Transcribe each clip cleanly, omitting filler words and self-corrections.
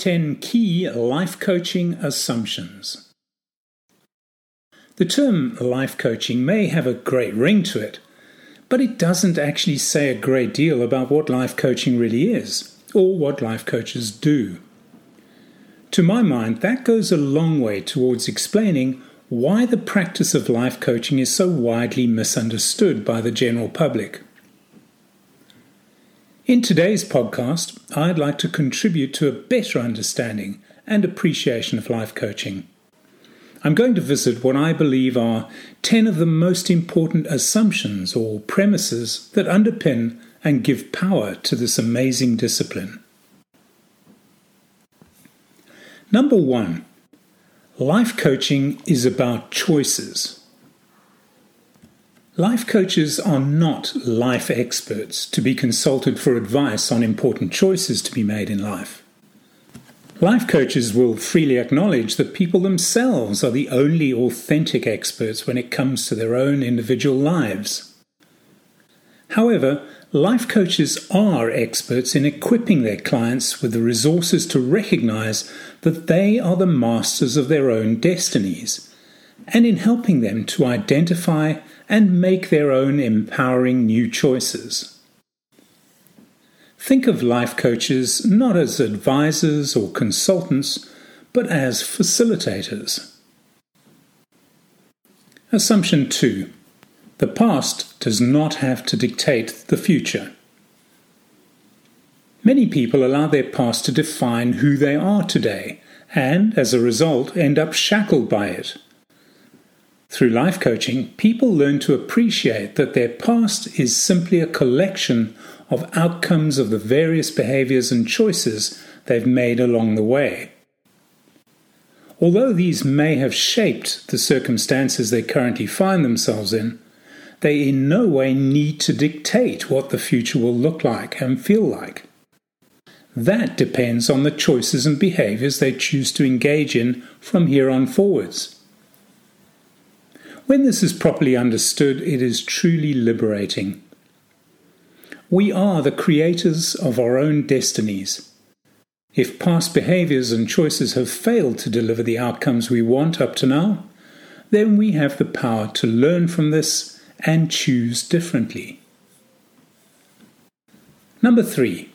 10 Key Life Coaching Assumptions. The term life coaching may have a great ring to it, but it doesn't actually say a great deal about what life coaching really is, or what life coaches do. To my mind, that goes a long way towards explaining why the practice of life coaching is so widely misunderstood by the general public. In today's podcast, I'd like to contribute to a better understanding and appreciation of life coaching. I'm going to visit what I believe are 10 of the most important assumptions or premises that underpin and give power to this amazing discipline. Number 1, life coaching is about choices. Life coaches are not life experts to be consulted for advice on important choices to be made in life. Life coaches will freely acknowledge that people themselves are the only authentic experts when it comes to their own individual lives. However, life coaches are experts in equipping their clients with the resources to recognize that they are the masters of their own destinies, and in helping them to identify and make their own empowering new choices. Think of life coaches not as advisors or consultants, but as facilitators. Assumption 2. The past does not have to dictate the future. Many people allow their past to define who they are today, and as a result end up shackled by it. Through life coaching, people learn to appreciate that their past is simply a collection of outcomes of the various behaviors and choices they've made along the way. Although these may have shaped the circumstances they currently find themselves in, they in no way need to dictate what the future will look like and feel like. That depends on the choices and behaviors they choose to engage in from here on forwards. When this is properly understood, it is truly liberating. We are the creators of our own destinies. If past behaviors and choices have failed to deliver the outcomes we want up to now, then we have the power to learn from this and choose differently. Number 3.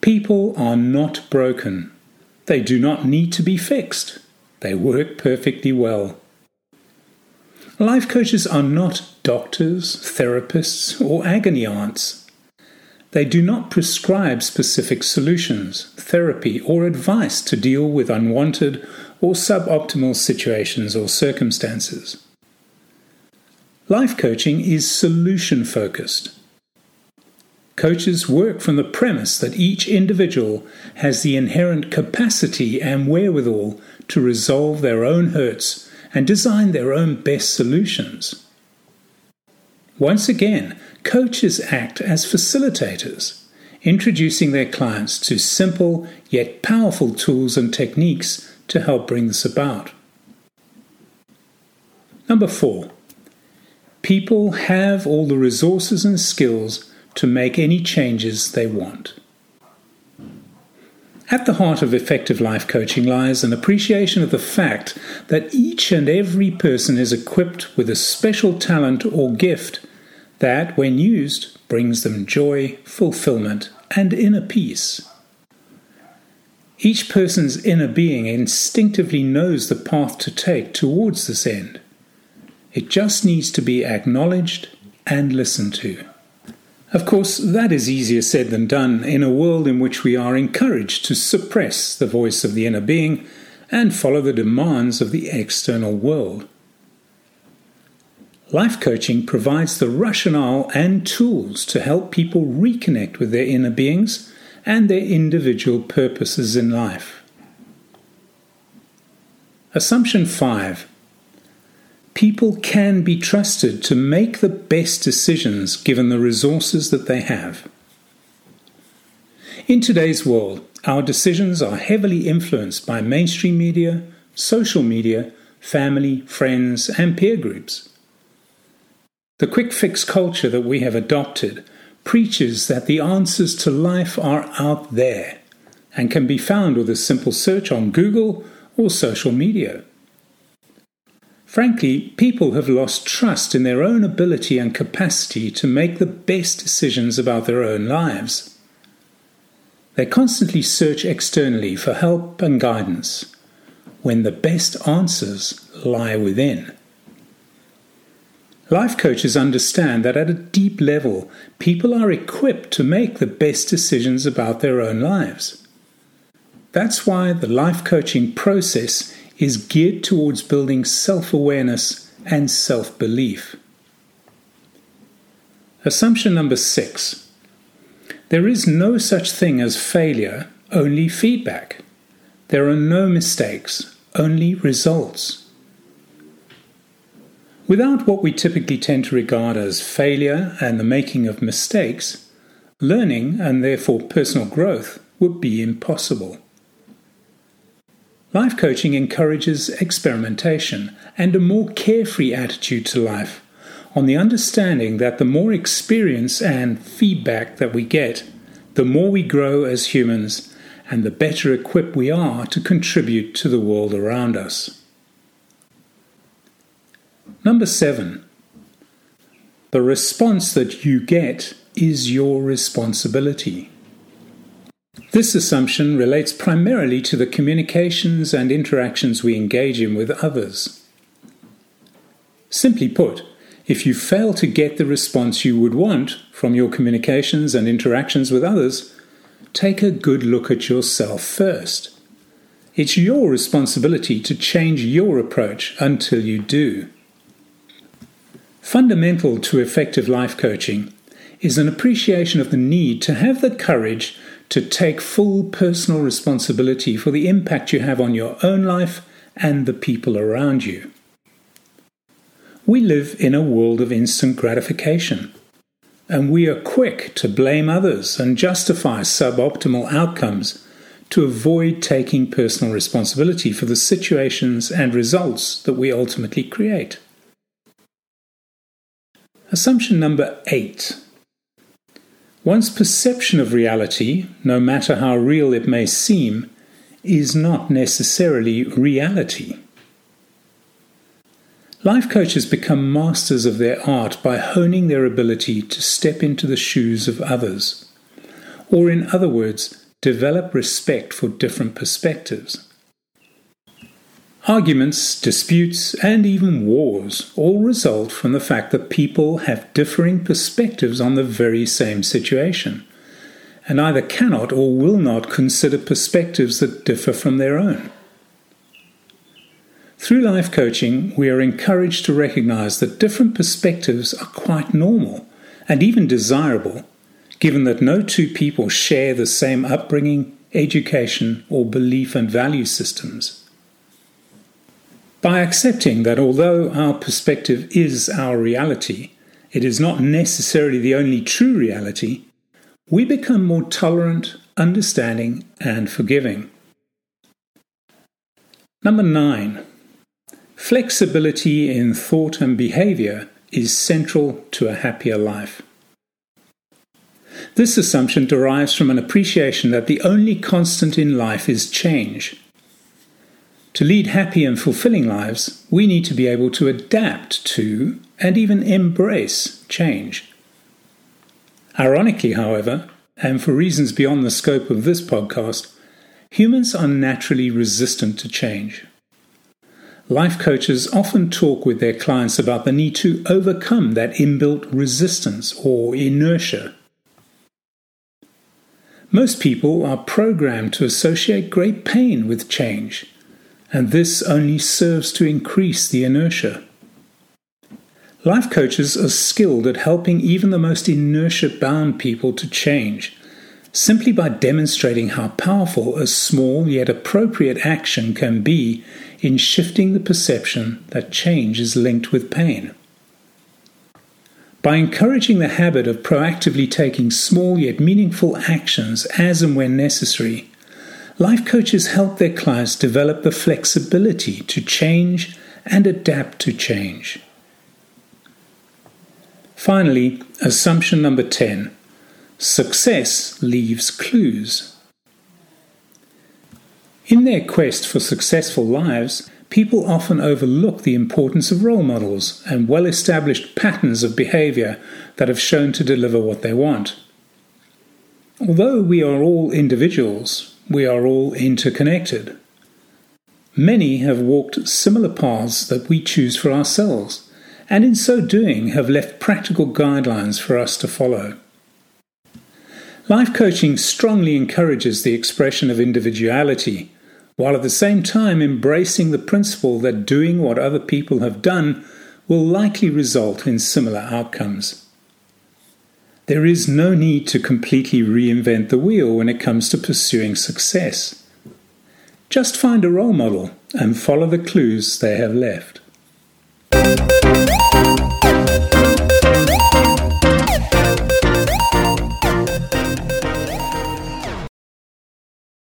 People are not broken. They do not need to be fixed. They work perfectly well. Life coaches are not doctors, therapists, or agony aunts. They do not prescribe specific solutions, therapy, or advice to deal with unwanted or suboptimal situations or circumstances. Life coaching is solution-focused. Coaches work from the premise that each individual has the inherent capacity and wherewithal to resolve their own hurts and design their own best solutions. Once again, coaches act as facilitators, introducing their clients to simple yet powerful tools and techniques to help bring this about. Number 4. People have all the resources and skills to make any changes they want. At the heart of effective life coaching lies an appreciation of the fact that each and every person is equipped with a special talent or gift that, when used, brings them joy, fulfillment, and inner peace. Each person's inner being instinctively knows the path to take towards this end. It just needs to be acknowledged and listened to. Of course, that is easier said than done in a world in which we are encouraged to suppress the voice of the inner being and follow the demands of the external world. Life coaching provides the rationale and tools to help people reconnect with their inner beings and their individual purposes in life. Assumption 5. People can be trusted to make the best decisions given the resources that they have. In today's world, our decisions are heavily influenced by mainstream media, social media, family, friends, and peer groups. The quick fix culture that we have adopted preaches that the answers to life are out there and can be found with a simple search on Google or social media. Frankly, people have lost trust in their own ability and capacity to make the best decisions about their own lives. They constantly search externally for help and guidance, when the best answers lie within. Life coaches understand that at a deep level, people are equipped to make the best decisions about their own lives. That's why the life coaching process is geared towards building self-awareness and self-belief. Assumption number 6. There is no such thing as failure, only feedback. There are no mistakes, only results. Without what we typically tend to regard as failure and the making of mistakes, learning and therefore personal growth would be impossible. Life coaching encourages experimentation and a more carefree attitude to life, on the understanding that the more experience and feedback that we get, the more we grow as humans and the better equipped we are to contribute to the world around us. Number 7. The response that you get is your responsibility. This assumption relates primarily to the communications and interactions we engage in with others. Simply put, if you fail to get the response you would want from your communications and interactions with others, take a good look at yourself first. It's your responsibility to change your approach until you do. Fundamental to effective life coaching is an appreciation of the need to have the courage to take full personal responsibility for the impact you have on your own life and the people around you. We live in a world of instant gratification, and we are quick to blame others and justify suboptimal outcomes to avoid taking personal responsibility for the situations and results that we ultimately create. Assumption number 8. One's perception of reality, no matter how real it may seem, is not necessarily reality. Life coaches become masters of their art by honing their ability to step into the shoes of others, or in other words, develop respect for different perspectives. Arguments, disputes, and even wars all result from the fact that people have differing perspectives on the very same situation, and either cannot or will not consider perspectives that differ from their own. Through life coaching, we are encouraged to recognize that different perspectives are quite normal and even desirable, given that no two people share the same upbringing, education, or belief and value systems. By accepting that although our perspective is our reality, it is not necessarily the only true reality, we become more tolerant, understanding, and forgiving. Number 9. Flexibility in thought and behavior is central to a happier life. This assumption derives from an appreciation that the only constant in life is change. To lead happy and fulfilling lives, we need to be able to adapt to and even embrace change. Ironically, however, and for reasons beyond the scope of this podcast, humans are naturally resistant to change. Life coaches often talk with their clients about the need to overcome that inbuilt resistance or inertia. Most people are programmed to associate great pain with change, and this only serves to increase the inertia. Life coaches are skilled at helping even the most inertia-bound people to change, simply by demonstrating how powerful a small yet appropriate action can be in shifting the perception that change is linked with pain. By encouraging the habit of proactively taking small yet meaningful actions as and when necessary, life coaches help their clients develop the flexibility to change and adapt to change. Finally, assumption number 10. Success leaves clues. In their quest for successful lives, people often overlook the importance of role models and well-established patterns of behavior that have shown to deliver what they want. Although we are all individuals, we are all interconnected. Many have walked similar paths that we choose for ourselves, and in so doing have left practical guidelines for us to follow. Life coaching strongly encourages the expression of individuality, while at the same time embracing the principle that doing what other people have done will likely result in similar outcomes. There is no need to completely reinvent the wheel when it comes to pursuing success. Just find a role model and follow the clues they have left.